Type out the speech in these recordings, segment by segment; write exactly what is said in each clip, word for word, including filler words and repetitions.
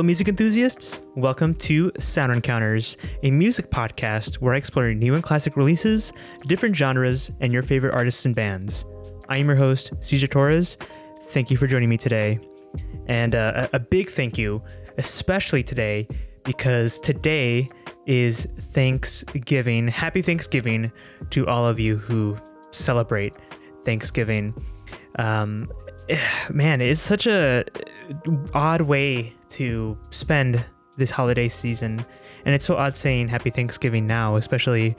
Hello music enthusiasts, welcome to Sound Encounters, a music podcast where I explore new and classic releases, different genres, and your favorite artists and bands. I am your host, Cesar Torres. Thank you for joining me today. And uh, a big thank you, especially today, because today is Thanksgiving. Happy Thanksgiving to all of you who celebrate Thanksgiving. Um, man, it's such a odd way to spend this holiday season, and it's so odd saying Happy Thanksgiving now, especially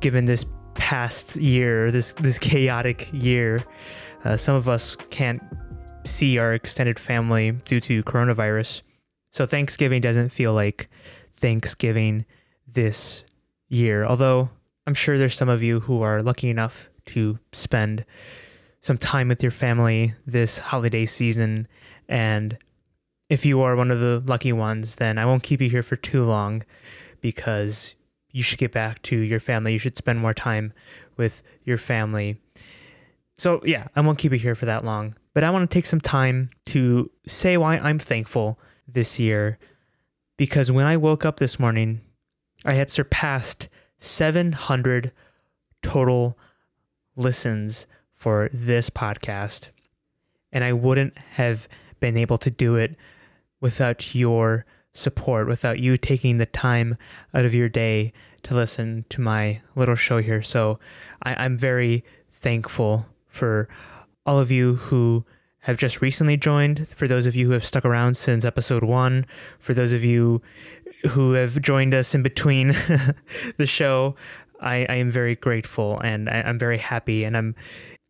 given this past year, this this chaotic year. Uh, some of us can't see our extended family due to coronavirus, so Thanksgiving doesn't feel like Thanksgiving this year, although I'm sure there's some of you who are lucky enough to spend some time with your family this holiday season. And if you are one of the lucky ones, then I won't keep you here for too long, because you should get back to your family. You should spend more time with your family. So yeah, I won't keep you here for that long, but I want to take some time to say why I'm thankful this year, because when I woke up this morning, I had surpassed seven hundred total listens for this podcast, and I wouldn't have been able to do it without your support, without you taking the time out of your day to listen to my little show here. So I, I'm very thankful for all of you who have just recently joined, for those of you who have stuck around since episode one, for those of you who have joined us in between the show. I, I am very grateful, and I, I'm very happy, and I'm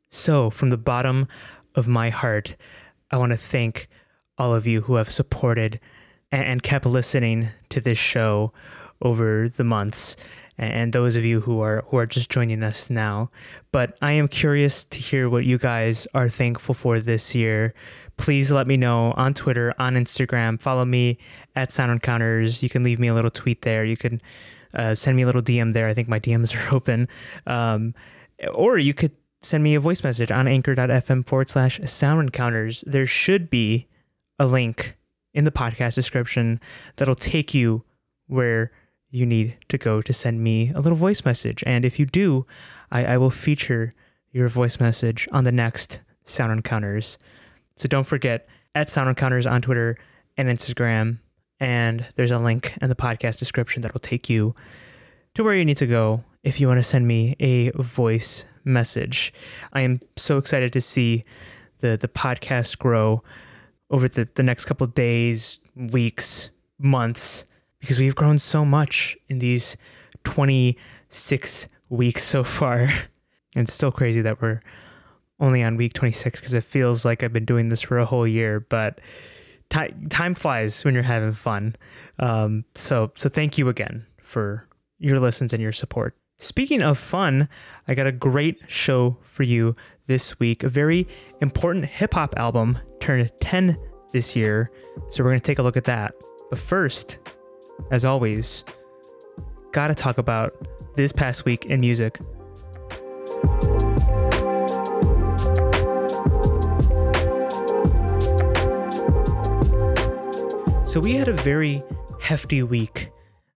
so from the bottom of my heart, I want to thank all of you who have supported and, and kept listening to this show over the months, and those of you who are who are just joining us now. But I am curious to hear what you guys are thankful for this year. Please let me know on Twitter, on Instagram. Follow me at Sound Encounters. You can leave me a little tweet there. You can uh, send me a little D M there. I think my D Ms are open. Um, or you could send me a voice message on anchor.fm forward slash sound encounters. There should be a link in the podcast description that'll take you where you need to go to send me a little voice message. And if you do, I, I will feature your voice message on the next Sound Encounters. So don't forget, at Sound Encounters on Twitter and Instagram. And there's a link in the podcast description that'll take you to where you need to go if you want to send me a voice message. I am so excited to see the the podcast grow over the, the next couple of days, weeks, months, because we've grown so much in these twenty-six weeks so far. And it's still crazy that we're only on week twenty-six, because it feels like I've been doing this for a whole year, but t- time flies when you're having fun. Um, so, so thank you again for your listens and your support. Speaking of fun, I got a great show for you this week. A very important hip-hop album turned ten this year, so we're going to take a look at that. But first, as always, gotta talk about this past week in music. So we had a very hefty week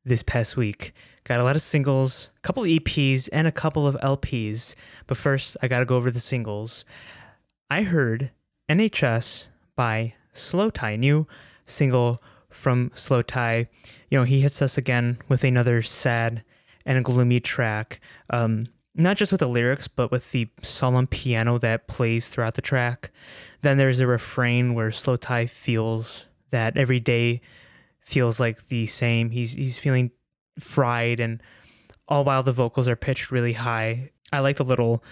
this past week. Got a lot of singles, a couple of E Ps, and a couple of L Ps. But first, I gotta go over the singles. I heard N H S by Slowthai, new single from Slowthai. You know, he hits us again with another sad and gloomy track. Um, not just with the lyrics, but with the solemn piano that plays throughout the track. Then there's a refrain where Slowthai feels that every day feels like the same. He's he's feeling fried, and all while the vocals are pitched really high. I like the little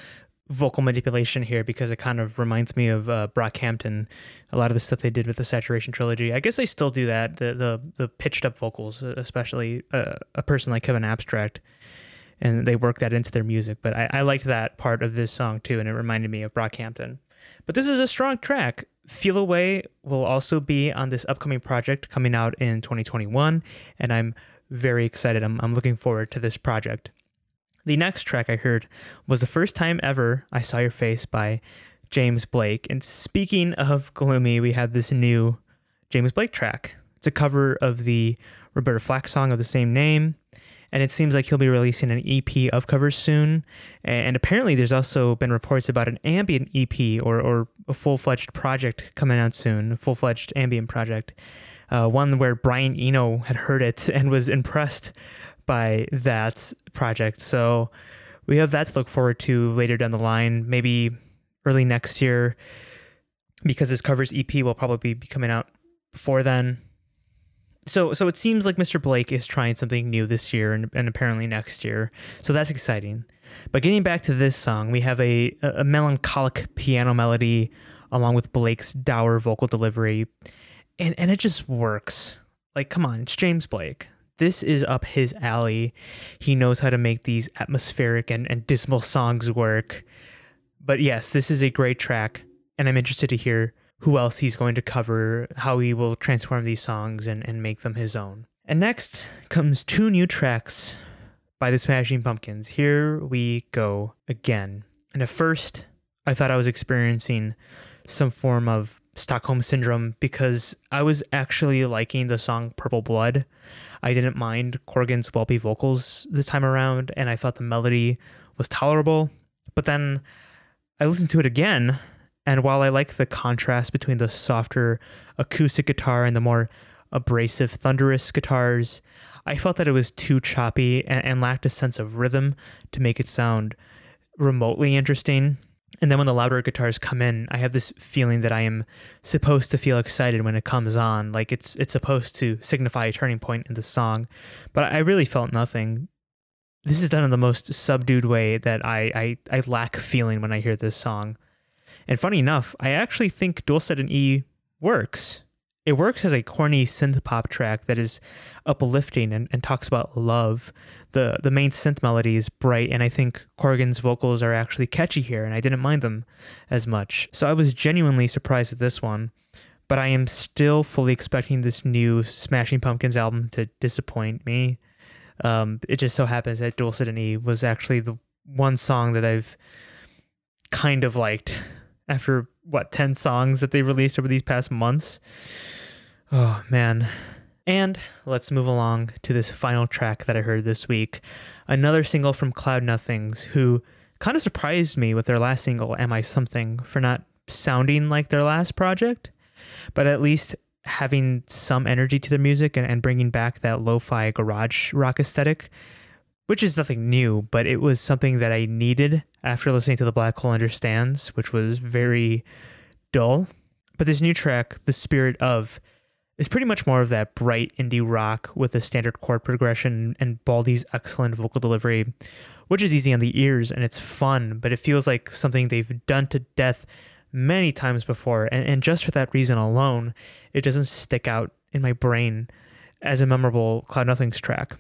vocal manipulation here, because it kind of reminds me of uh, Brockhampton, a lot of the stuff they did with the Saturation Trilogy. I guess they still do that, the the, the pitched up vocals, especially uh, a person like Kevin Abstract, and they work that into their music. But I, I liked that part of this song too, and it reminded me of Brockhampton. But this is a strong track. Feel Away will also be on this upcoming project coming out in twenty twenty-one, and I'm very excited. I'm, I'm looking forward to this project. The next track I heard was The First Time Ever I Saw Your Face by James Blake. And speaking of gloomy, we have this new James Blake track It's a cover of the Roberta Flack song of the same name. And it seems like he'll be releasing an E P of covers soon. And apparently there's also been reports about an ambient E P or, or a full-fledged project coming out soon, a full-fledged ambient project, uh, one where Brian Eno had heard it and was impressed by that project. So we have that to look forward to later down the line, maybe early next year, because his covers E P will probably be coming out before then. So so it seems like Mister Blake is trying something new this year and, and apparently next year. So that's exciting. But getting back to this song, we have a, a melancholic piano melody along with Blake's dour vocal delivery. And, and it just works. Like, come on, it's James Blake. This is up his alley. He knows how to make these atmospheric and, and dismal songs work. But yes, this is a great track. And I'm interested to hear who else he's going to cover, how he will transform these songs and, and make them his own. And next comes two new tracks by The Smashing Pumpkins. Here we go again. And at first, I thought I was experiencing some form of Stockholm Syndrome because I was actually liking the song Purple Blood. I didn't mind Corgan's whelpy vocals this time around, and I thought the melody was tolerable. But then I listened to it again, and while I like the contrast between the softer acoustic guitar and the more abrasive thunderous guitars, I felt that it was too choppy and, and lacked a sense of rhythm to make it sound remotely interesting. And then when the louder guitars come in, I have this feeling that I am supposed to feel excited when it comes on, like it's it's supposed to signify a turning point in the song. But I really felt nothing. This is done in the most subdued way that I, I, I lack feeling when I hear this song. And funny enough, I actually think Dual Set and E works. It works as a corny synth pop track that is uplifting and, and talks about love. The the main synth melody is bright, and I think Corgan's vocals are actually catchy here, and I didn't mind them as much. So I was genuinely surprised with this one, but I am still fully expecting this new Smashing Pumpkins album to disappoint me. Um, it just so happens that Dual Set and E was actually the one song that I've kind of liked after, what, ten songs that they released over these past months. Oh, man. And let's move along to this final track that I heard this week. Another single from Cloud Nothings, who kind of surprised me with their last single, Am I Something, for not sounding like their last project, but at least having some energy to their music and, and bringing back that lo-fi garage rock aesthetic, which is nothing new, but it was something that I needed after listening to The Black Hole Understands, which was very dull. But this new track, The Spirit of, is pretty much more of that bright indie rock with a standard chord progression and Baldy's excellent vocal delivery, which is easy on the ears and it's fun, but it feels like something they've done to death many times before. And, and just for that reason alone, it doesn't stick out in my brain as a memorable Cloud Nothings track.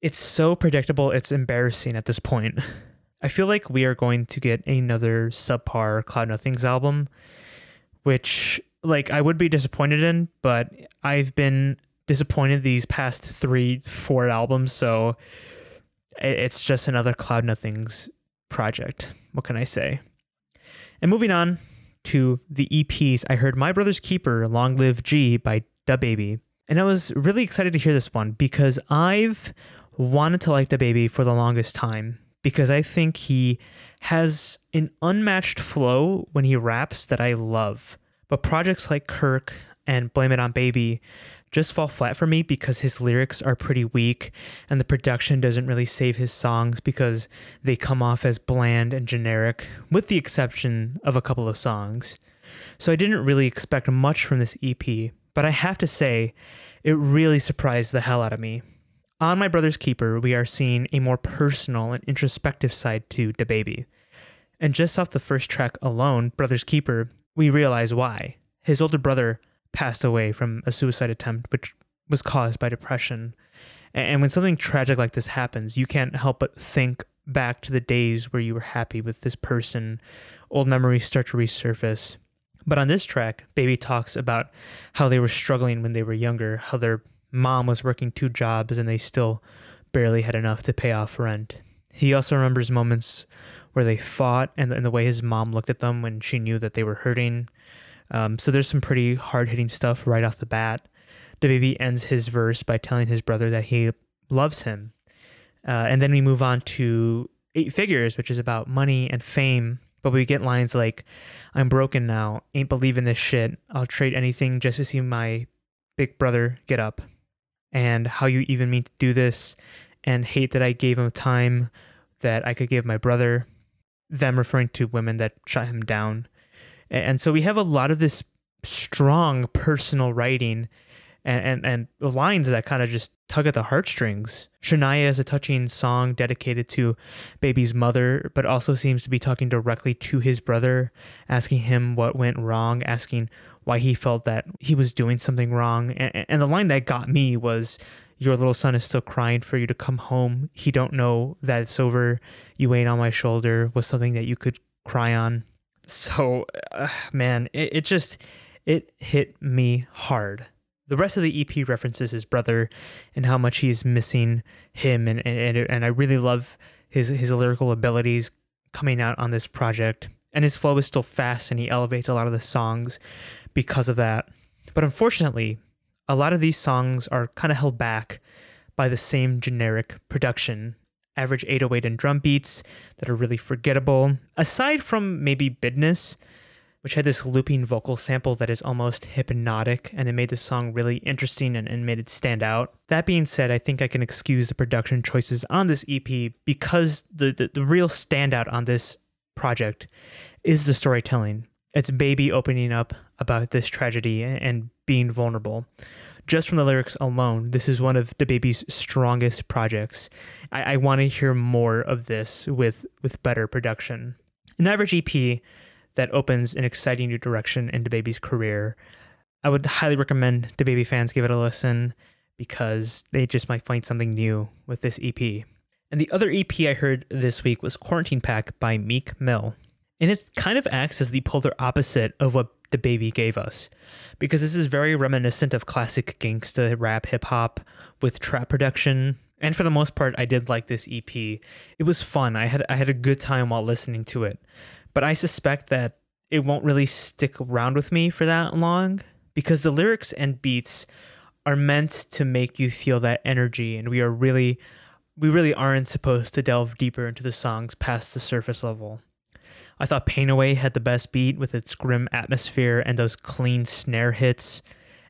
It's so predictable, it's embarrassing at this point. I feel like we are going to get another subpar Cloud Nothings album, which, like, I would be disappointed in, but I've been disappointed these past three, four albums, so it's just another Cloud Nothings project. What can I say? And moving on to the E Ps, I heard My Brother's Keeper, Long Live G by DaBaby. And I was really excited to hear this one because I've wanted to like DaBaby for the longest time because I think he has an unmatched flow when he raps that I love. But projects like Kirk and Blame It On Baby just fall flat for me because his lyrics are pretty weak and the production doesn't really save his songs because they come off as bland and generic, with the exception of a couple of songs. So I didn't really expect much from this E P, but I have to say it really surprised the hell out of me. On My Brother's Keeper, we are seeing a more personal and introspective side to DaBaby. And just off the first track alone, Brother's Keeper, we realize why. His older brother passed away from a suicide attempt, which was caused by depression. And when something tragic like this happens, you can't help but think back to the days where you were happy with this person. Old memories start to resurface. But on this track, Baby talks about how they were struggling when they were younger, how their mom was working two jobs and they still barely had enough to pay off rent. He also remembers moments where they fought and, and the way his mom looked at them when she knew that they were hurting. Um, so there's some pretty hard-hitting stuff right off the bat. DaBaby ends his verse by telling his brother that he loves him. Uh, and then we move on to Eight Figures, which is about money and fame. But we get lines like, I'm broken now, ain't believing this shit. I'll trade anything just to see my big brother get up. And how you even mean to do this. And hate that I gave him time that I could give my brother. Them referring to women that shut him down. And so we have a lot of this strong personal writing and, and, and lines that kind of just tug at the heartstrings. Shania is a touching song dedicated to Baby's mother, but also seems to be talking directly to his brother, asking him what went wrong, asking why he felt that he was doing something wrong. And, and the line that got me was, your little son is still crying for you to come home. He don't know that it's over. You ain't on my shoulder was something that you could cry on. So, uh, man, it, it just, it hit me hard. The rest of the E P references his brother and how much he is missing him. And, and, and I really love his, his lyrical abilities coming out on this project. And his flow is still fast and he elevates a lot of the songs because of that. But unfortunately, a lot of these songs are kind of held back by the same generic production. Average eight oh eight and drum beats that are really forgettable, aside from maybe Bidness, which had this looping vocal sample that is almost hypnotic, and it made the song really interesting and, and made it stand out. That being said, I think I can excuse the production choices on this E P because the, the, the real standout on this project is the storytelling. It's DaBaby opening up about this tragedy and being vulnerable. Just from the lyrics alone, this is one of DaBaby's strongest projects. I, I want to hear more of this with, with better production. An average E P that opens an exciting new direction in DaBaby's career. I would highly recommend DaBaby fans give it a listen because they just might find something new with this E P. And the other E P I heard this week was Quarantine Pack by Meek Mill. And it kind of acts as the polar opposite of what DaBaby gave us, because this is very reminiscent of classic gangsta rap hip-hop with trap production. And for the most part, I did like this E P. It was fun. I had I had a good time while listening to it. But I suspect that it won't really stick around with me for that long, because the lyrics and beats are meant to make you feel that energy, and we are really, we really aren't supposed to delve deeper into the songs past the surface level. I thought Pain Away had the best beat with its grim atmosphere and those clean snare hits.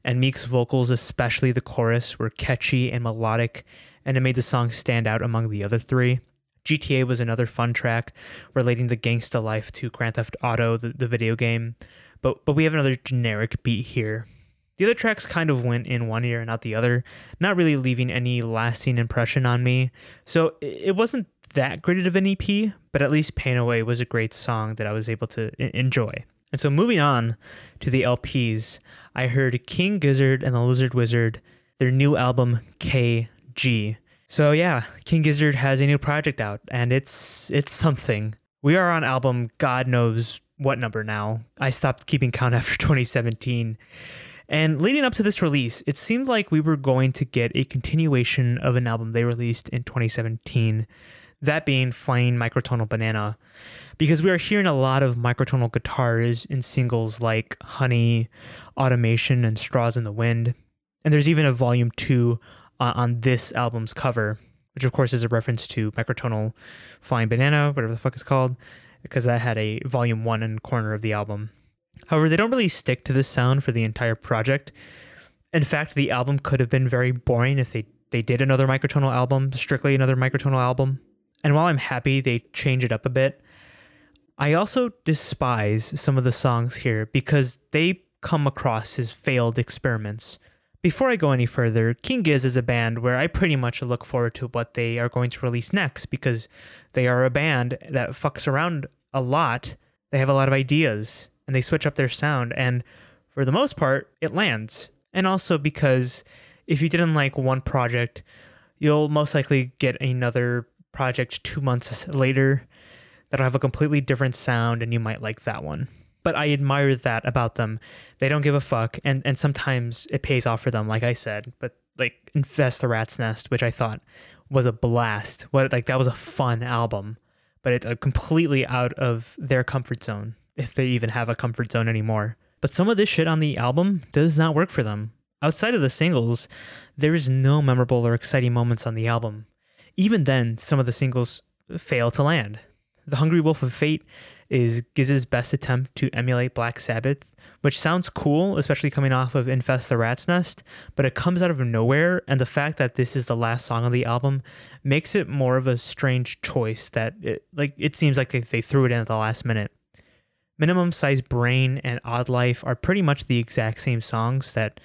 And Meek's vocals, especially the chorus, were catchy and melodic, and it made the song stand out among the other three. G T A was another fun track relating the gangsta life to Grand Theft Auto, the, the video game. But, but we have another generic beat here. The other tracks kind of went in one ear and out the other, not really leaving any lasting impression on me. So it wasn't that great of an E P, but at least Pain Away was a great song that I was able to enjoy. And so moving on to the L Ps, I heard King Gizzard and the Lizard Wizard, their new album K G. So yeah, King Gizzard has a new project out, and it's it's something. We are on album God knows what number now. I stopped keeping count after twenty seventeen. And leading up to this release, it seemed like we were going to get a continuation of an album they released in twenty seventeen. That being Flying Microtonal Banana, because we are hearing a lot of microtonal guitars in singles like Honey, Automation, and Straws in the Wind. And there's even a volume two uh, on this album's cover, which of course is a reference to Microtonal Flying Banana, whatever the fuck it's called, because that had a volume one in the corner of the album. However, they don't really stick to this sound for the entire project. In fact, the album could have been very boring if they, they did another microtonal album, strictly another microtonal album. And while I'm happy they change it up a bit, I also despise some of the songs here because they come across as failed experiments. Before I go any further, King Giz is a band where I pretty much look forward to what they are going to release next because they are a band that fucks around a lot. They have a lot of ideas and they switch up their sound. And for the most part, it lands. And also because if you didn't like one project, you'll most likely get another project two months later that'll have a completely different sound, and you might like that one. But I admire that about them. They don't give a fuck, and and sometimes it pays off for them, like I said. But like Infest the Rat's Nest, which I thought was a blast. What like that was a fun album, but it's uh, completely out of their comfort zone, if they even have a comfort zone anymore. But some of this shit on the album does not work for them. Outside of the singles, there is no memorable or exciting moments on the album. Even then, some of the singles fail to land. The Hungry Wolf of Fate is Giz's best attempt to emulate Black Sabbath, which sounds cool, especially coming off of Infest the Rat's Nest, but it comes out of nowhere, and the fact that this is the last song on the album makes it more of a strange choice that it, like, it seems like they, they threw it in at the last minute. Minimum Size Brain and Odd Life are pretty much the exact same songs that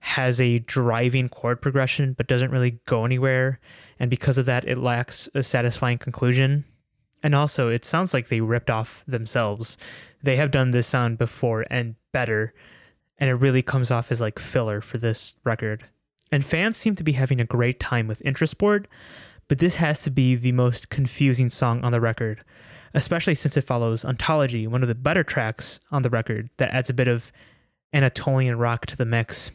has a driving chord progression but doesn't really go anywhere, and because of that it lacks a satisfying conclusion. And also, it sounds like they ripped off themselves. They have done this sound before and better, and it really comes off as like filler for this record. And fans seem to be having a great time with Intrasport, but this has to be the most confusing song on the record, especially since it follows Ontology, one of the better tracks on the record that adds a bit of Anatolian rock to the mix.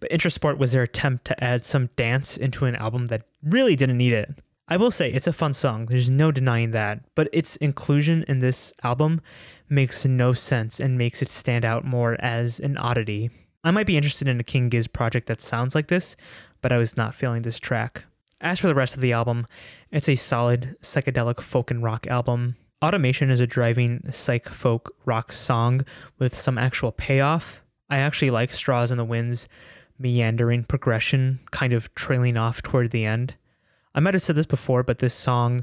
But Intrasport was their attempt to add some dance into an album that really didn't need it. I will say it's a fun song, there's no denying that, but its inclusion in this album makes no sense and makes it stand out more as an oddity. I might be interested in a King Giz project that sounds like this, but I was not feeling this track. As for the rest of the album, it's a solid psychedelic folk and rock album. Automation is a driving psych folk rock song with some actual payoff. I actually like Straws in the Wind's meandering progression, kind of trailing off toward the end. I might have said this before, but this song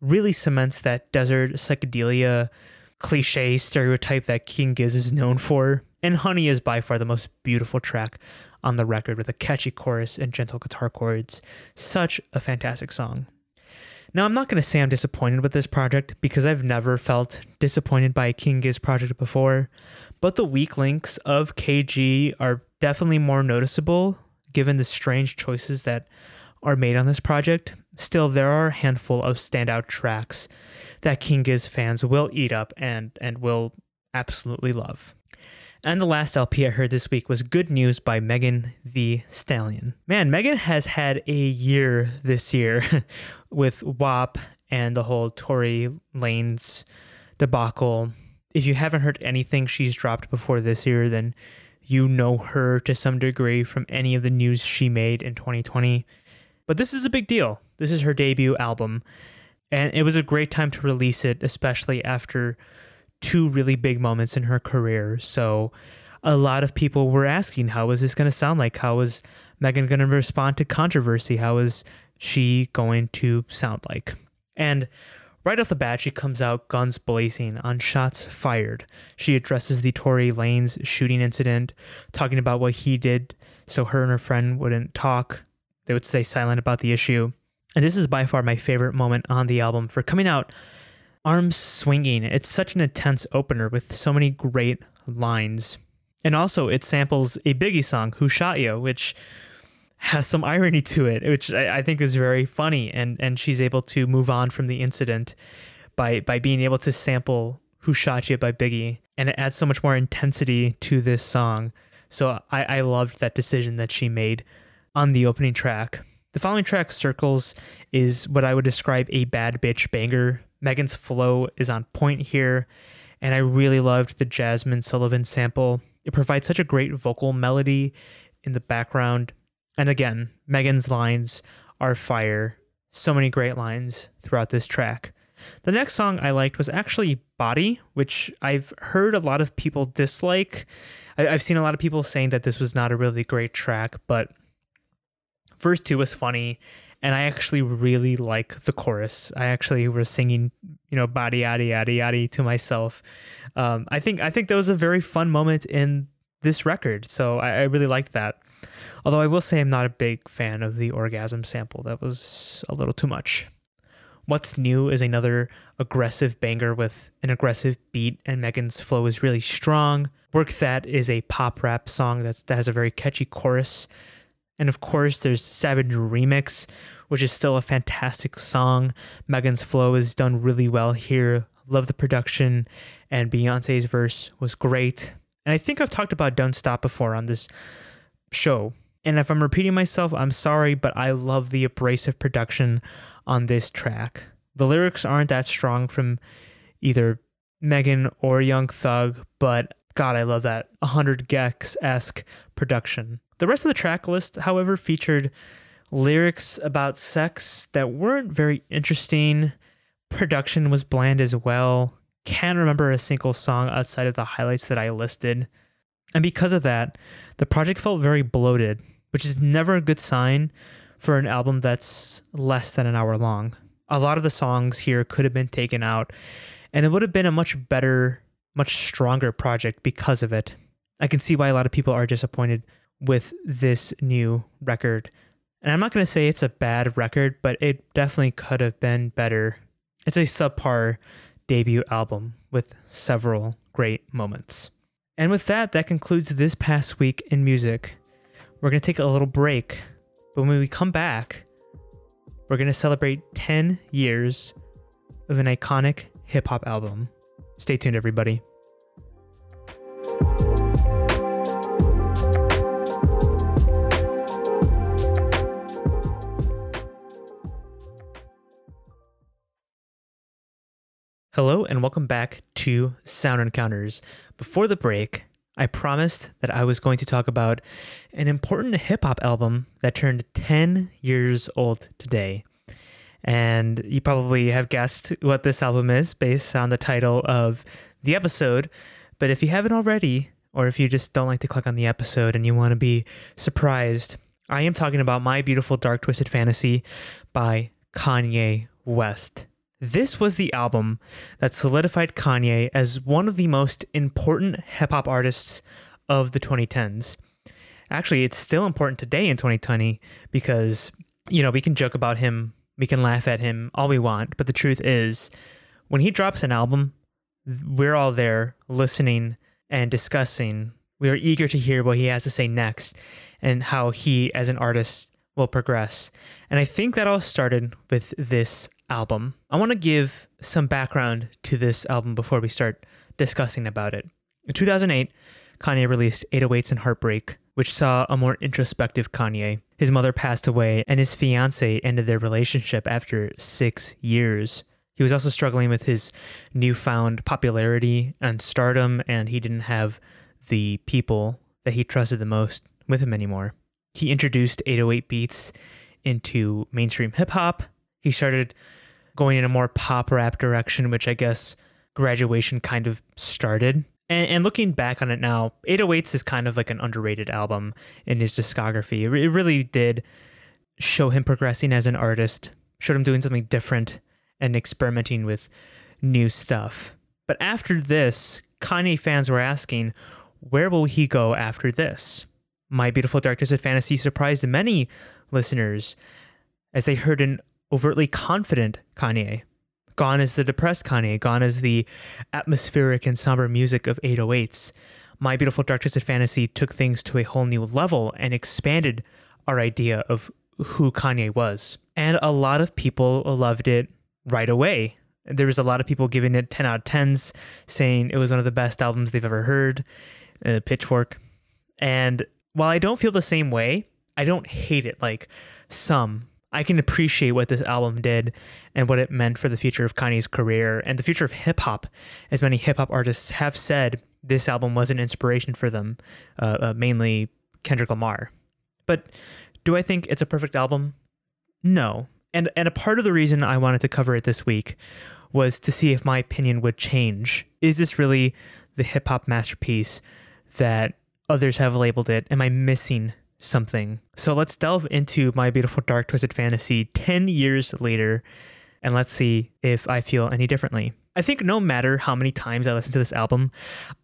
really cements that desert psychedelia cliche stereotype that King Giz is known for. And Honey is by far the most beautiful track on the record, with a catchy chorus and gentle guitar chords. Such a fantastic song. Now, I'm not going to say I'm disappointed with this project, because I've never felt disappointed by a King Giz project before, but the weak links of K G are definitely more noticeable given the strange choices that are made on this project. Still, there are a handful of standout tracks that King Giz fans will eat up and and will absolutely love. And the last L P I heard this week was Good News by Megan Thee Stallion. Man, Megan has had a year this year with W A P and the whole Tory Lanez debacle. If you haven't heard anything she's dropped before this year, then you know her to some degree from any of the news she made in twenty twenty. But this is a big deal. This is her debut album, and it was a great time to release it, especially after two really big moments in her career. So a lot of people were asking, how is this going to sound like? How is Megan going to respond to controversy? How is she going to sound like? And right off the bat, she comes out guns blazing on Shots Fired. She addresses the Tory Lanez shooting incident, talking about what he did so her and her friend wouldn't talk. They would stay silent about the issue. And this is by far my favorite moment on the album for coming out arms swinging. It's such an intense opener with so many great lines. And also it samples a Biggie song, Who Shot Ya, which has some irony to it, which I, I think is very funny. And and she's able to move on from the incident by, by being able to sample Who Shot Ya by Biggie. And it adds so much more intensity to this song. So I, I loved that decision that she made on the opening track. The following track, Circles, is what I would describe a bad bitch banger. Megan's flow is on point here, and I really loved the Jasmine Sullivan sample. It provides such a great vocal melody in the background. And again, Megan's lines are fire. So many great lines throughout this track. The next song I liked was actually Body, which I've heard a lot of people dislike. I- I've seen a lot of people saying that this was not a really great track, but first two was funny, and I actually really like the chorus. I actually was singing, you know, body, yaddy, yaddy, yaddy to myself. Um, I think I think that was a very fun moment in this record, so I, I really liked that. Although I will say I'm not a big fan of the orgasm sample. That was a little too much. What's New is another aggressive banger with an aggressive beat, and Megan's flow is really strong. Work That is a pop rap song that's, that has a very catchy chorus. And of course, there's Savage Remix, which is still a fantastic song. Megan's flow is done really well here. Love the production, and Beyonce's verse was great. And I think I've talked about Don't Stop before on this show. And if I'm repeating myself, I'm sorry, but I love the abrasive production on this track. The lyrics aren't that strong from either Megan or Young Thug, but God, I love that one hundred Gex-esque production. The rest of the track list, however, featured lyrics about sex that weren't very interesting. Production was bland as well. Can't remember a single song outside of the highlights that I listed. And because of that, the project felt very bloated, which is never a good sign for an album that's less than an hour long. A lot of the songs here could have been taken out, and it would have been a much better, much stronger project because of it. I can see why a lot of people are disappointed with this new record. And I'm not going to say it's a bad record, but it definitely could have been better. It's a subpar debut album with several great moments. And with that, that concludes this past week in music. We're going to take a little break, but when we come back, we're going to celebrate ten years of an iconic hip-hop album. Stay tuned, everybody. Hello and welcome back to Sound Encounters. Before the break, I promised that I was going to talk about an important hip-hop album that turned ten years old today. And you probably have guessed what this album is based on the title of the episode. But if you haven't already, or if you just don't like to click on the episode and you want to be surprised, I am talking about My Beautiful Dark Twisted Fantasy by Kanye West. This was the album that solidified Kanye as one of the most important hip-hop artists of the twenty tens. Actually, it's still important today in twenty twenty because, you know, we can joke about him, we can laugh at him all we want, but the truth is, when he drops an album, we're all there listening and discussing. We are eager to hear what he has to say next and how he, as an artist, will progress. And I think that all started with this album. I want to give some background to this album before we start discussing about it. In two thousand eight, Kanye released eight oh eights and Heartbreak, which saw a more introspective Kanye. His mother passed away, and his fiancée ended their relationship after six years. He was also struggling with his newfound popularity and stardom, and he didn't have the people that he trusted the most with him anymore. He introduced eight oh eight beats into mainstream hip-hop. He started going in a more pop rap direction, which I guess Graduation kind of started. And, and looking back on it now, eight oh eights is kind of like an underrated album in his discography. It really did show him progressing as an artist, showed him doing something different and experimenting with new stuff. But after this, Kanye fans were asking, where will he go after this? My Beautiful Dark Twisted Fantasy surprised many listeners as they heard an overtly confident Kanye. Gone is the depressed Kanye. Gone is the atmospheric and somber music of eight oh eights. My Beautiful Dark Twisted Fantasy took things to a whole new level and expanded our idea of who Kanye was. And a lot of people loved it right away. There was a lot of people giving it ten out of tens, saying it was one of the best albums they've ever heard, uh, Pitchfork. And while I don't feel the same way, I don't hate it like some. I can appreciate what this album did and what it meant for the future of Kanye's career and the future of hip-hop. As many hip-hop artists have said, this album was an inspiration for them, uh, uh, mainly Kendrick Lamar. But do I think it's a perfect album? No. And, and a part of the reason I wanted to cover it this week was to see if my opinion would change. Is this really the hip-hop masterpiece that others have labeled it? Am I missing something? So let's delve into My Beautiful Dark Twisted Fantasy ten years later, and let's see if I feel any differently. I think no matter how many times I listen to this album,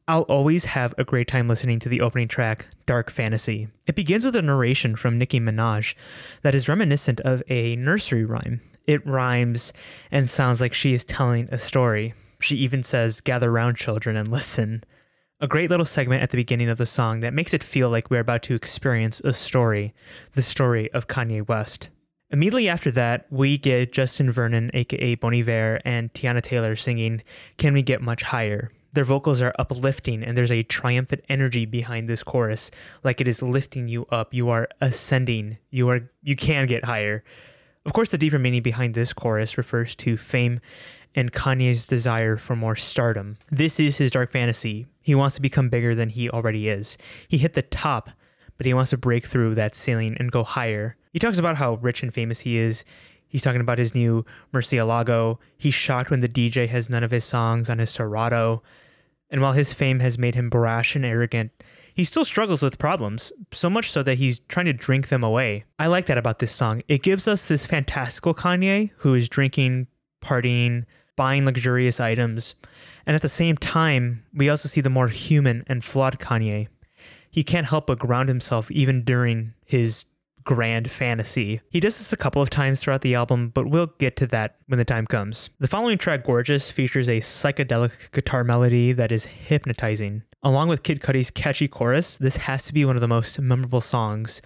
I'll always have a great time listening to the opening track, Dark Fantasy. It begins with a narration from Nicki Minaj that is reminiscent of a nursery rhyme. It rhymes and sounds like she is telling a story. She even says, "Gather round, children, and listen." A great little segment at the beginning of the song that makes it feel like we're about to experience a story, the story of Kanye West. Immediately after that, we get Justin Vernon, aka Bon Iver, and Tiana Taylor singing Can We Get Much Higher? Their vocals are uplifting, and there's a triumphant energy behind this chorus, like it is lifting you up. You are ascending. You are, you can get higher. Of course, the deeper meaning behind this chorus refers to fame and Kanye's desire for more stardom. This is his dark fantasy. He wants to become bigger than he already is. He hit the top, but he wants to break through that ceiling and go higher. He talks about how rich and famous he is. He's talking about his new Murcielago. He's shocked when the D J has none of his songs on his Serato. And while his fame has made him brash and arrogant, he still struggles with problems, so much so that he's trying to drink them away. I like that about this song. It gives us this fantastical Kanye who is drinking, partying, buying luxurious items. And at the same time, we also see the more human and flawed Kanye. He can't help but ground himself even during his grand fantasy. He does this a couple of times throughout the album, but we'll get to that when the time comes. The following track, Gorgeous, features a psychedelic guitar melody that is hypnotizing. Along with Kid Cudi's catchy chorus, this has to be one of the most memorable songs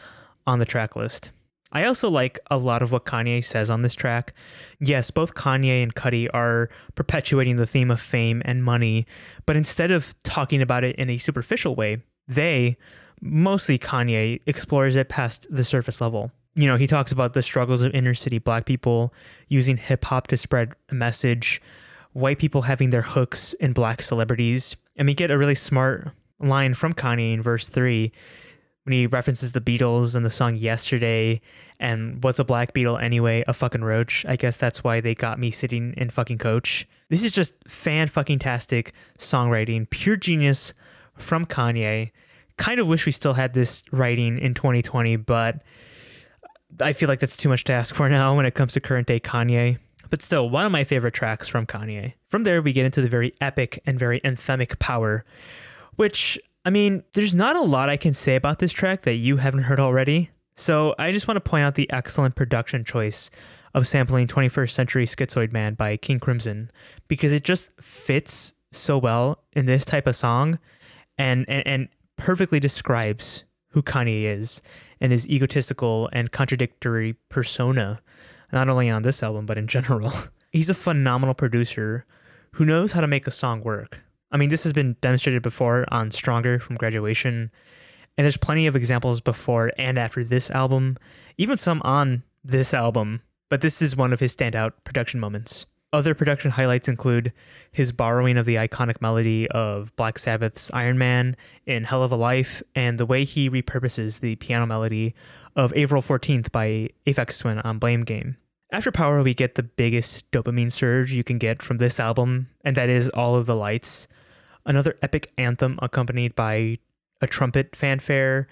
on the track list. I also like a lot of what Kanye says on this track. Yes, both Kanye and Cudi are perpetuating the theme of fame and money, but instead of talking about it in a superficial way, they, mostly Kanye, explores it past the surface level. You know, he talks about the struggles of inner city black people, using hip hop to spread a message, white people having their hooks in black celebrities. And we get a really smart line from Kanye in verse three when he references the Beatles and the song Yesterday and what's a black beetle anyway, a fucking roach. I guess that's why they got me sitting in fucking coach. This is just fan-fucking-tastic songwriting, pure genius from Kanye. Kind of wish we still had this writing in twenty twenty, but I feel like that's too much to ask for now when it comes to current day Kanye. But still, one of my favorite tracks from Kanye. From there, we get into the very epic and very anthemic Power, which, I mean, there's not a lot I can say about this track that you haven't heard already. So I just want to point out the excellent production choice of sampling twenty-first Century Schizoid Man by King Crimson, because it just fits so well in this type of song and and, and perfectly describes who Kanye is and his egotistical and contradictory persona, not only on this album, but in general. He's a phenomenal producer who knows how to make a song work. I mean, this has been demonstrated before on Stronger from Graduation, and there's plenty of examples before and after this album, even some on this album, but this is one of his standout production moments. Other production highlights include his borrowing of the iconic melody of Black Sabbath's Iron Man in Hell of a Life, and the way he repurposes the piano melody of April fourteenth by Aphex Twin on Blame Game. After Power, we get the biggest dopamine surge you can get from this album, and that is All of the Lights, another epic anthem accompanied by a trumpet fanfare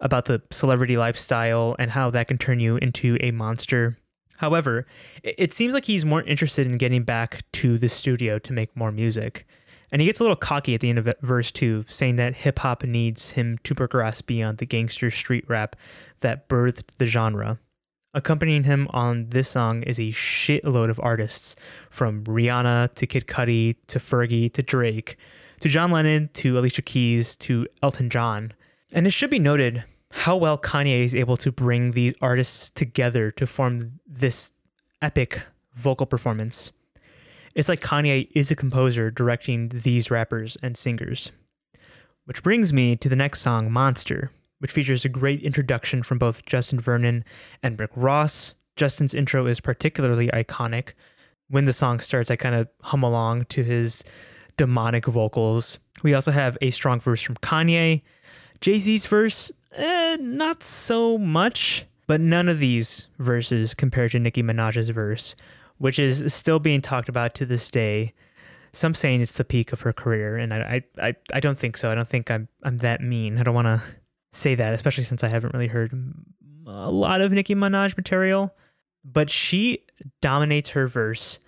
about the celebrity lifestyle and how that can turn you into a monster. However, it seems like he's more interested in getting back to the studio to make more music. And he gets a little cocky at the end of verse two, saying that hip-hop needs him to progress beyond the gangster street rap that birthed the genre. Accompanying him on this song is a shitload of artists, from Rihanna to Kid Cudi to Fergie to Drake to John Lennon to Alicia Keys to Elton John. And it should be noted how well Kanye is able to bring these artists together to form this epic vocal performance. It's like Kanye is a composer directing these rappers and singers. Which brings me to the next song, Monster, which features a great introduction from both Justin Vernon and Rick Ross. Justin's intro is particularly iconic. When the song starts, I kind of hum along to his demonic vocals. We also have a strong verse from Kanye. Jay-Z's verse, Eh, not so much, but none of these verses compared to Nicki Minaj's verse, which is still being talked about to this day. Some saying it's the peak of her career, and I I, I don't think so. I don't think I'm I'm that mean. I don't want to say that, especially since I haven't really heard a lot of Nicki Minaj material. But she dominates her verse,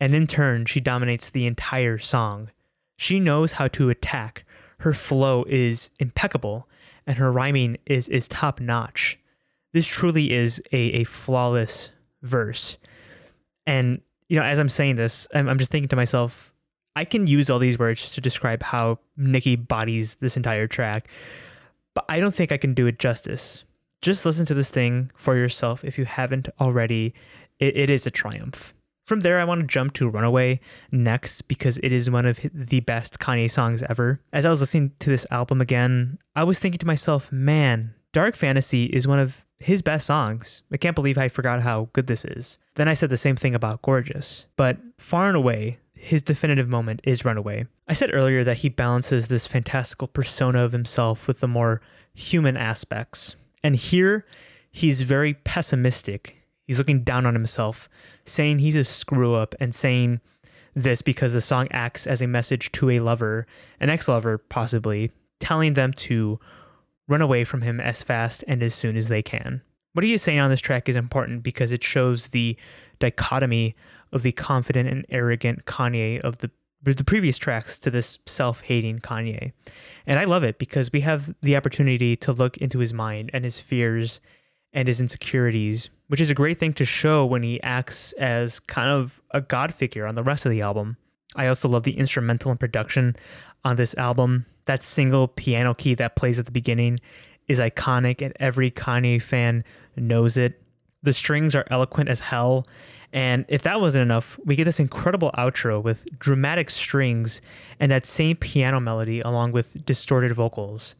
and in turn, she dominates the entire song. She knows how to attack. Her flow is impeccable, and her rhyming is is top-notch. This truly is a, a flawless verse. And, you know, as I'm saying this, I'm, I'm just thinking to myself, I can use all these words to describe how Nicki bodies this entire track, but I don't think I can do it justice. Just listen to this thing for yourself if you haven't already. It, it is a triumph. From there, I want to jump to Runaway next because it is one of the best Kanye songs ever. As I was listening to this album again, I was thinking to myself, man, Dark Fantasy is one of his best songs. I can't believe I forgot how good this is. Then I said the same thing about Gorgeous, but far and away, his definitive moment is Runaway. I said earlier that he balances this fantastical persona of himself with the more human aspects. And here, he's very pessimistic. He's looking down on himself, saying he's a screw-up and saying this because the song acts as a message to a lover, an ex-lover possibly, telling them to run away from him as fast and as soon as they can. What he is saying on this track is important because it shows the dichotomy of the confident and arrogant Kanye of the the previous tracks to this self-hating Kanye. And I love it because we have the opportunity to look into his mind and his fears and his insecurities, which is a great thing to show when he acts as kind of a god figure on the rest of the album. I also love the instrumental and production on this album. That single piano key that plays at the beginning is iconic, and every Kanye fan knows it. The strings are eloquent as hell, and if that wasn't enough, we get this incredible outro with dramatic strings and that same piano melody along with distorted vocals.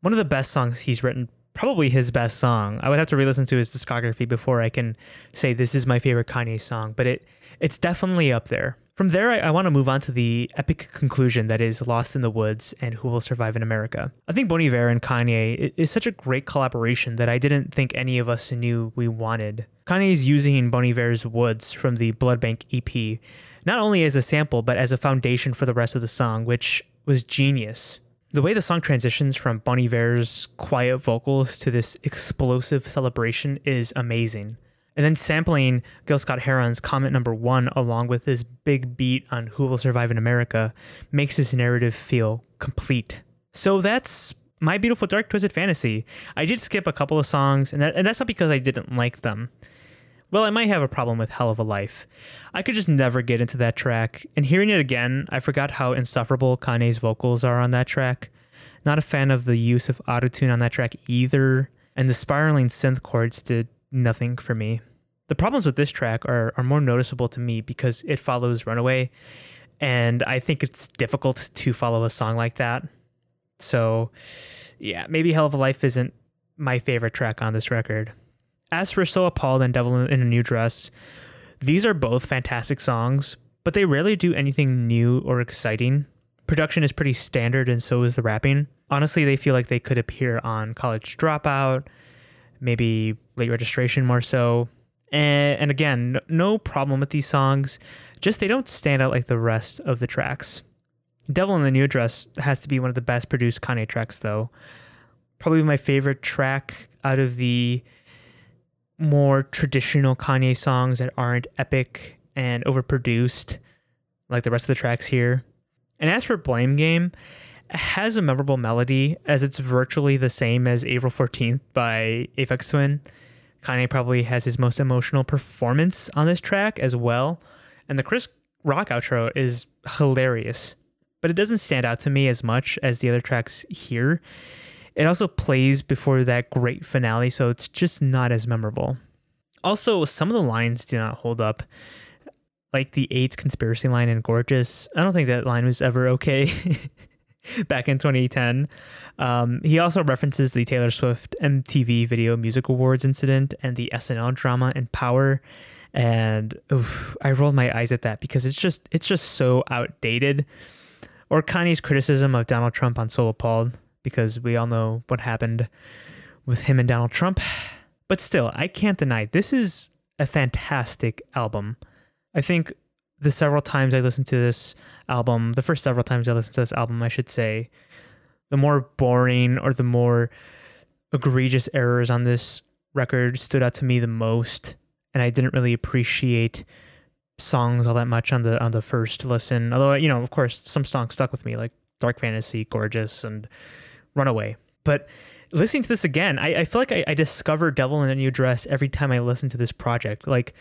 One of the best songs he's written, probably his best song. I would have to re-listen to his discography before I can say this is my favorite Kanye song, but it it's definitely up there. From there, I, I want to move on to the epic conclusion that is Lost in the Woods and Who Will Survive in America. I think Bon Iver and Kanye is, is such a great collaboration that I didn't think any of us knew we wanted. Kanye is using Bon Iver's Woods from the Blood Bank E P, not only as a sample, but as a foundation for the rest of the song, which was genius. The way the song transitions from Bon Iver's quiet vocals to this explosive celebration is amazing. And then sampling Gil Scott-Heron's comment number one along with this big beat on Who Will Survive in America makes this narrative feel complete. So that's My Beautiful Dark Twisted Fantasy. I did skip a couple of songs, and, that, and that's not because I didn't like them. Well, I might have a problem with Hell of a Life. I could just never get into that track, and hearing it again, I forgot how insufferable Kanye's vocals are on that track. Not a fan of the use of autotune on that track either, and the spiraling synth chords did nothing for me. The problems with this track are, are more noticeable to me because it follows Runaway, and I think it's difficult to follow a song like that. So, yeah, maybe Hell of a Life isn't my favorite track on this record. As for So Appalled and Devil in a New Dress, these are both fantastic songs, but they rarely do anything new or exciting. Production is pretty standard, and so is the rapping. Honestly, they feel like they could appear on College Dropout, maybe Late Registration more so. And, and again, no problem with these songs, just they don't stand out like the rest of the tracks. Devil in a New Dress has to be one of the best produced Kanye tracks, though. Probably my favorite track out of the more traditional Kanye songs that aren't epic and overproduced like the rest of the tracks here. And as for Blame Game, it has a memorable melody as it's virtually the same as April fourteenth by Aphex Twin. Kanye probably has his most emotional performance on this track as well, and the Chris Rock outro is hilarious, but it doesn't stand out to me as much as the other tracks here. It also plays before that great finale, so it's just not as memorable. Also, some of the lines do not hold up, like the AIDS conspiracy line in Gorgeous. I don't think that line was ever okay back in twenty ten. Um, he also references the Taylor Swift M T V Video Music Awards incident and the S N L drama in Power. And oof, I rolled my eyes at that because it's just it's just so outdated. Or Kanye's criticism of Donald Trump on So Appalled, because we all know what happened with him and Donald Trump. But still, I can't deny this is a fantastic album. I think the several times I listened to this album, the first several times I listened to this album, I should say, the more boring or the more egregious errors on this record stood out to me the most, and I didn't really appreciate songs all that much on the on the first listen. Although, you know, of course, some songs stuck with me, like Dark Fantasy, Gorgeous, and Runaway. But listening to this again, I, I feel like I, I discover Devil in a New Dress every time I listen to this project. Like,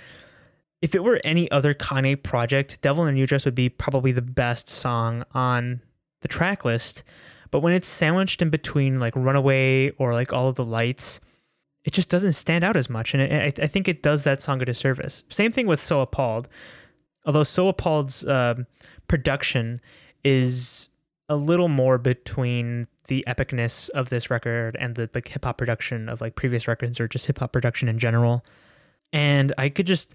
if it were any other Kanye project, Devil in a New Dress would be probably the best song on the track list. But when it's sandwiched in between like Runaway or like All of the Lights, it just doesn't stand out as much. And it, I, I think it does that song a disservice. Same thing with So Appalled. Although So Appalled's uh, production is a little more between the epicness of this record and the like, hip hop production of like previous records or just hip hop production in general. And I could just,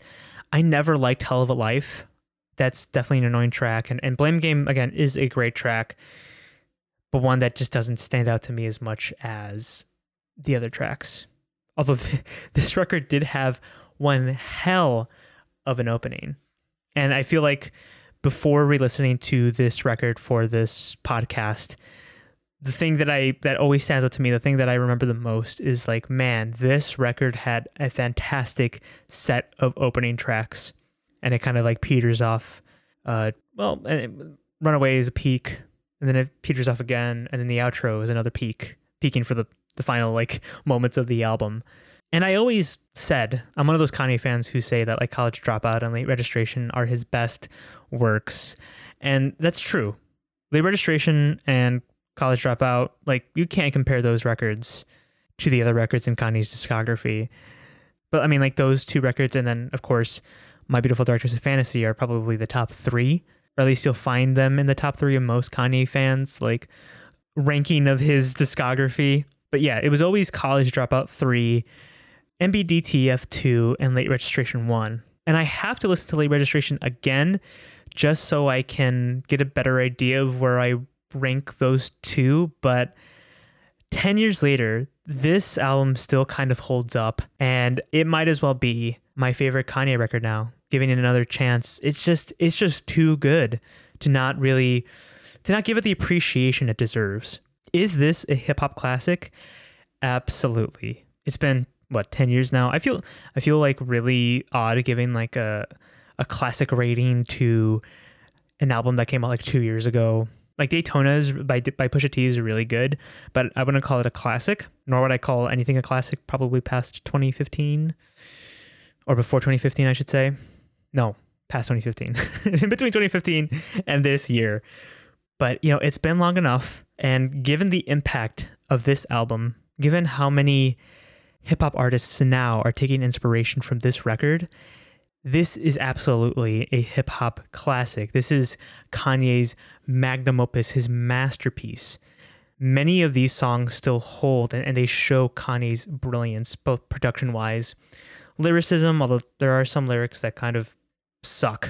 I never liked Hell of a Life. That's definitely an annoying track. And, and Blame Game, again, is a great track. but one that just doesn't stand out to me as much as the other tracks. Although th- this record did have one hell of an opening. And I feel like before re-listening to this record for this podcast, the thing that I that always stands out to me, the thing that I remember the most is like, man, this record had a fantastic set of opening tracks, and it kind of like peters off. Uh, well, and it, Runaway is a peak, and then it peters off again, and then the outro is another peak, peaking for the the final like moments of the album. And I always said, I'm one of those Kanye fans who say that like College Dropout and Late Registration are his best works, and that's true. Late Registration and College Dropout, like, you can't compare those records to the other records in Kanye's discography. But I mean, like, those two records, and then of course My Beautiful Dark Twisted Fantasy are probably the top three, or at least you'll find them in the top three of most Kanye fans like ranking of his discography. But yeah, it was always College Dropout three, M B D T F two, and Late Registration one. And I have to listen to Late Registration again just so I can get a better idea of where I rank those two, but ten years later, this album still kind of holds up, and it might as well be my favorite Kanye record now, giving it another chance. It's just, it's just too good to not really, to not give it the appreciation it deserves. Is this a hip hop classic? Absolutely. It's been, what, ten years now? I feel, I feel like really odd giving like a, a classic rating to an album that came out like two years ago. Like Daytona's by by Pusha T is really good, but I wouldn't call it a classic, nor would I call anything a classic probably past twenty fifteen, or before twenty fifteen, I should say. No, past twenty fifteen. In between twenty fifteen and this year. But, you know, it's been long enough, and given the impact of this album, given how many hip-hop artists now are taking inspiration from this record, this is absolutely a hip-hop classic. This is Kanye's magnum opus, his masterpiece. Many of these songs still hold, and, and they show Kanye's brilliance, both production-wise, lyricism, although there are some lyrics that kind of suck.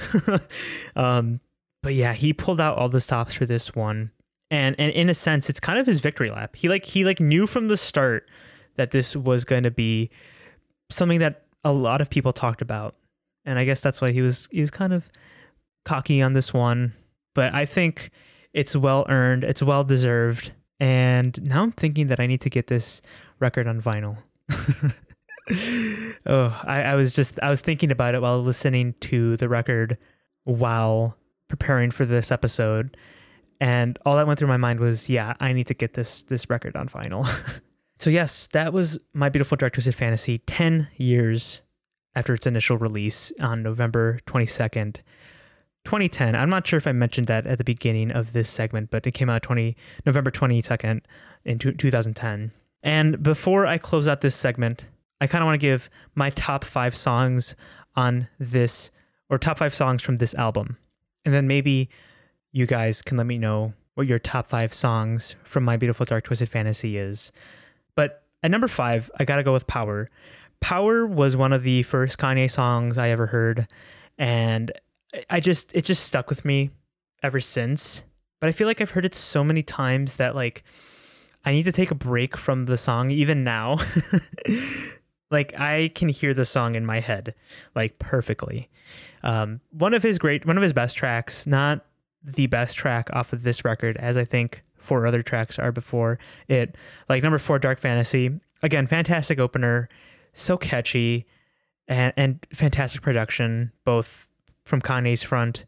um, but yeah, he pulled out all the stops for this one. And and in a sense, it's kind of his victory lap. He like he like knew from the start that this was going to be something that a lot of people talked about. And I guess that's why he was he was kind of cocky on this one. But I think it's well-earned. It's well-deserved. And now I'm thinking that I need to get this record on vinyl. oh, I, I was just, I was thinking about it while listening to the record while preparing for this episode. And all that went through my mind was, yeah, I need to get this, this record on vinyl. So yes, that was My Beautiful Dark Twisted Fantasy, ten years after its initial release on November twenty-second, twenty ten. I'm not sure if I mentioned that at the beginning of this segment, but it came out November twenty-second in two thousand ten. And before I close out this segment, I kind of want to give my top five songs on this, or top five songs from this album. And then maybe you guys can let me know what your top five songs from My Beautiful Dark Twisted Fantasy is. But at number five, I got to go with Power. Power was one of the first Kanye songs I ever heard, and I just it just stuck with me ever since. But I feel like I've heard it so many times that like I need to take a break from the song even now. Like I can hear the song in my head like perfectly. Um, one of his great one of his best tracks, not the best track off of this record, as I think four other tracks are before it. Like number four, Dark Fantasy. Again, fantastic opener. So catchy and, and fantastic production, both from Kanye's front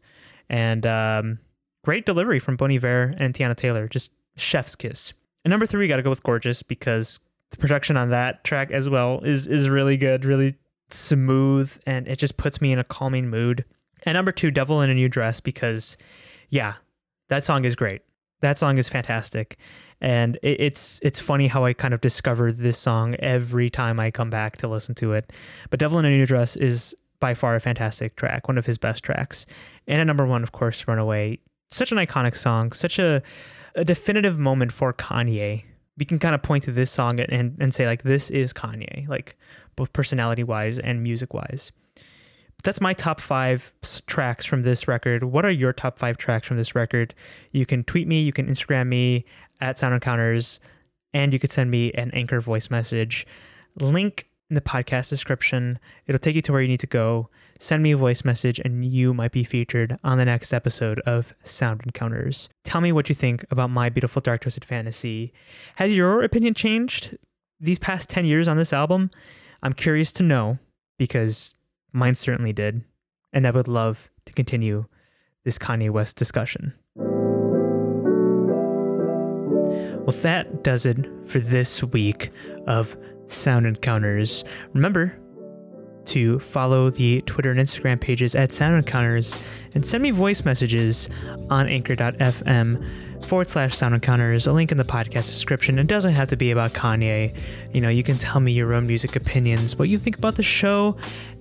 and um, great delivery from Bon Iver and Tiana Taylor. Just chef's kiss. And number three, got to go with Gorgeous, because the production on that track as well is, is really good, really smooth, and it just puts me in a calming mood. And number two, Devil in a New Dress, because, yeah, that song is great. That song is fantastic. And it's it's funny how I kind of discover this song every time I come back to listen to it. But Devil in a New Dress is by far a fantastic track, one of his best tracks. And at number one, of course, Runaway. Such an iconic song, such a, a definitive moment for Kanye. We can kind of point to this song and, and say, like, this is Kanye, like, both personality-wise and music-wise. that's my top five tracks from this record. What are your top five tracks from this record? You can tweet me, you can Instagram me at Sound Encounters, and you could send me an Anchor voice message. Link in the podcast description. It'll take you to where you need to go. Send me a voice message and you might be featured on the next episode of Sound Encounters. Tell me what you think about My Beautiful Dark Twisted Fantasy. Has your opinion changed these past ten years on this album? I'm curious to know, because mine certainly did. And I would love to continue this Kanye West discussion. Well, that does it for this week of Sound Encounters. Remember to follow the Twitter and Instagram pages at Sound Encounters and send me voice messages on anchor.fm forward slash Sound Encounters, a link in the podcast description. It doesn't have to be about Kanye. You know, you can tell me your own music opinions, what you think about the show,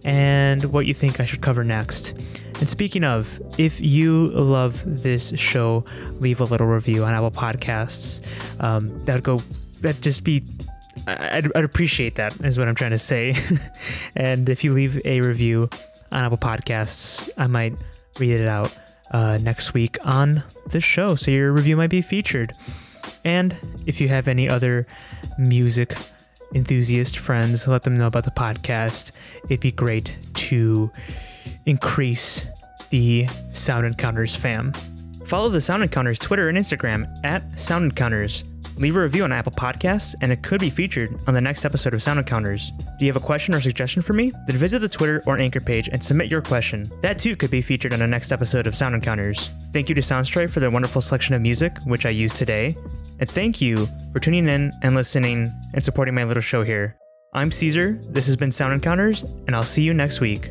and what you think I should cover next. And speaking of, if you love this show, leave a little review on Apple Podcasts. Um, that'd go, that'd just be I'd, I'd appreciate that, is what I'm trying to say. And if you leave a review on Apple Podcasts, I might read it out uh, next week on the show, so your review might be featured. And if you have any other music enthusiast friends, let them know about the podcast. It'd be great to increase the Sound Encounters fam. Follow the Sound Encounters Twitter and Instagram at Sound Encounters. Leave a review on Apple Podcasts, and it could be featured on the next episode of Sound Encounters. Do you have a question or suggestion for me? Then visit the Twitter or Anchor page and submit your question. That too could be featured on the next episode of Sound Encounters. Thank you to Soundstripe for their wonderful selection of music, which I used today. And thank you for tuning in and listening and supporting my little show here. I'm Cesar, this has been Sound Encounters, and I'll see you next week.